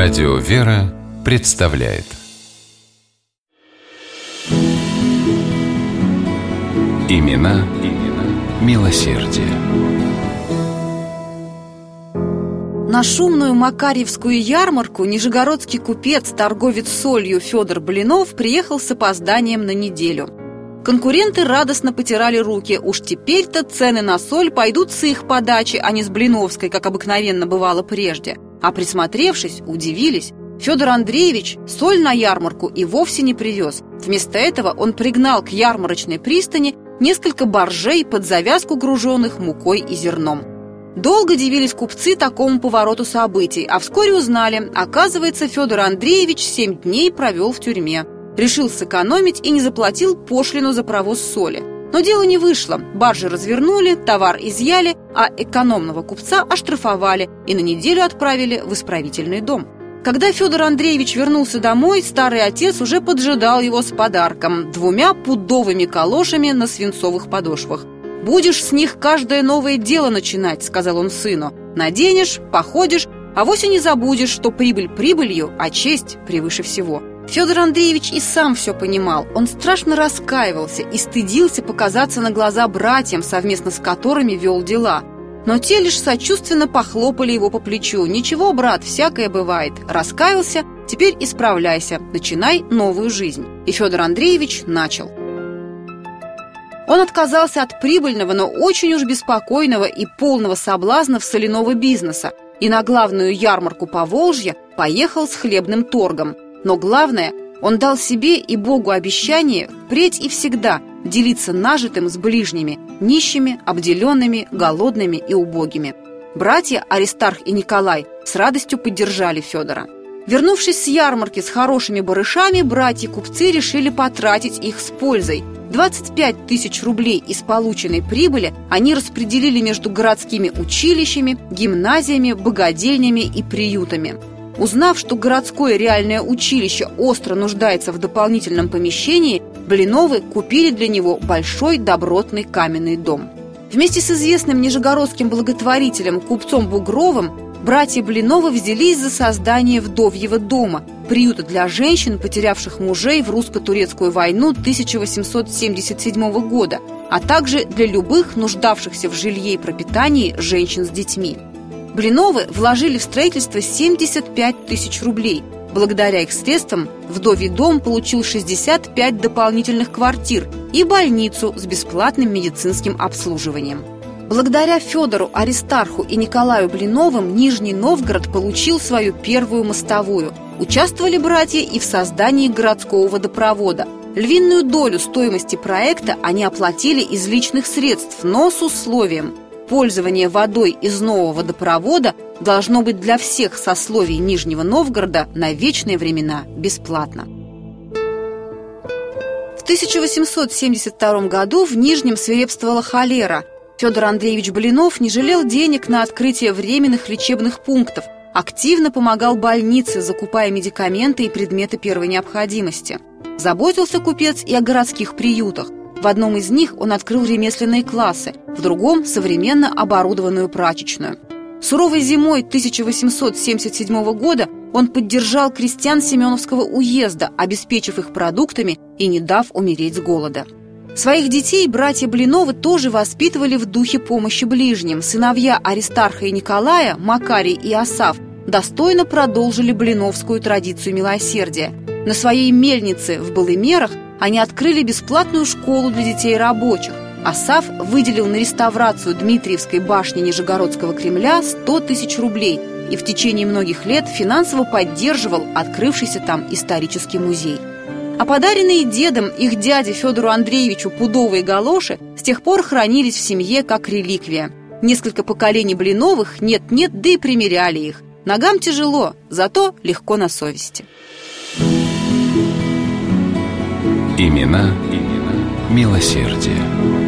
Радио «Вера» представляет. Имена, имена милосердия. На шумную Макарьевскую ярмарку нижегородский купец, торговец солью Фёдор Блинов приехал с опозданием на неделю. Конкуренты радостно потирали руки. Уж теперь-то цены на соль пойдут с их подачи, а не с блиновской, как обыкновенно бывало прежде. А присмотревшись, удивились. Фёдор Андреевич соль на ярмарку и вовсе не привез. Вместо этого он пригнал к ярмарочной пристани несколько баржей под завязку, груженных мукой и зерном. Долго дивились купцы такому повороту событий, а вскоре узнали, оказывается, Фёдор Андреевич 7 дней провел в тюрьме. Решил сэкономить и не заплатил пошлину за провоз соли. Но дело не вышло. Баржи развернули, товар изъяли, а экономного купца оштрафовали и на неделю отправили в исправительный дом. Когда Фёдор Андреевич вернулся домой, старый отец уже поджидал его с подарком – 2 пудовыми калошами на свинцовых подошвах. «Будешь с них каждое новое дело начинать», – сказал он сыну. «Наденешь, походишь, авось и не забудешь, что прибыль прибылью, а честь превыше всего». Фёдор Андреевич и сам все понимал. Он страшно раскаивался и стыдился показаться на глаза братьям, совместно с которыми вел дела. Но те лишь сочувственно похлопали его по плечу. «Ничего, брат, всякое бывает. Раскаялся, теперь исправляйся, начинай новую жизнь». И Фёдор Андреевич начал. Он отказался от прибыльного, но очень уж беспокойного и полного соблазнов соляного бизнеса и на главную ярмарку Поволжья поехал с хлебным торгом. Но главное, он дал себе и Богу обещание впредь и всегда делиться нажитым с ближними, нищими, обделенными, голодными и убогими. Братья Аристарх и Николай с радостью поддержали Фёдора. Вернувшись с ярмарки с хорошими барышами, братья-купцы решили потратить их с пользой. 25 тысяч рублей из полученной прибыли они распределили между городскими училищами, гимназиями, богадельнями и приютами. Узнав, что городское реальное училище остро нуждается в дополнительном помещении, Блиновы купили для него большой добротный каменный дом. Вместе с известным нижегородским благотворителем купцом Бугровым братья Блиновы взялись за создание вдовьего дома, приюта для женщин, потерявших мужей в русско-турецкую войну 1877 года, а также для любых нуждавшихся в жилье и пропитании женщин с детьми. Блиновы вложили в строительство 75 тысяч рублей. Благодаря их средствам вдовий дом получил 65 дополнительных квартир и больницу с бесплатным медицинским обслуживанием. Благодаря Фёдору, Аристарху и Николаю Блиновым Нижний Новгород получил свою первую мостовую. Участвовали братья и в создании городского водопровода. Львиную долю стоимости проекта они оплатили из личных средств, но с условием: пользование водой из нового водопровода должно быть для всех сословий Нижнего Новгорода на вечные времена бесплатно. В 1872 году в Нижнем свирепствовала холера. Фёдор Андреевич Блинов не жалел денег на открытие временных лечебных пунктов, активно помогал больнице, закупая медикаменты и предметы первой необходимости. Заботился купец и о городских приютах. В одном из них он открыл ремесленные классы, в другом – современно оборудованную прачечную. Суровой зимой 1877 года он поддержал крестьян Семеновского уезда, обеспечив их продуктами и не дав умереть с голода. Своих детей братья Блиновы тоже воспитывали в духе помощи ближним. Сыновья Аристарха и Николая, Макарий и Асаф, достойно продолжили блиновскую традицию милосердия. На своей мельнице в Балымерах они открыли бесплатную школу для детей рабочих. Асаф выделил на реставрацию Дмитриевской башни Нижегородского Кремля 100 тысяч рублей и в течение многих лет финансово поддерживал открывшийся там исторический музей. А подаренные дедом их дяде Фёдору Андреевичу пудовые галоши с тех пор хранились в семье как реликвия. Несколько поколений Блиновых нет-нет, да и примеряли их. Ногам тяжело, зато легко на совести. Имена, имена милосердия.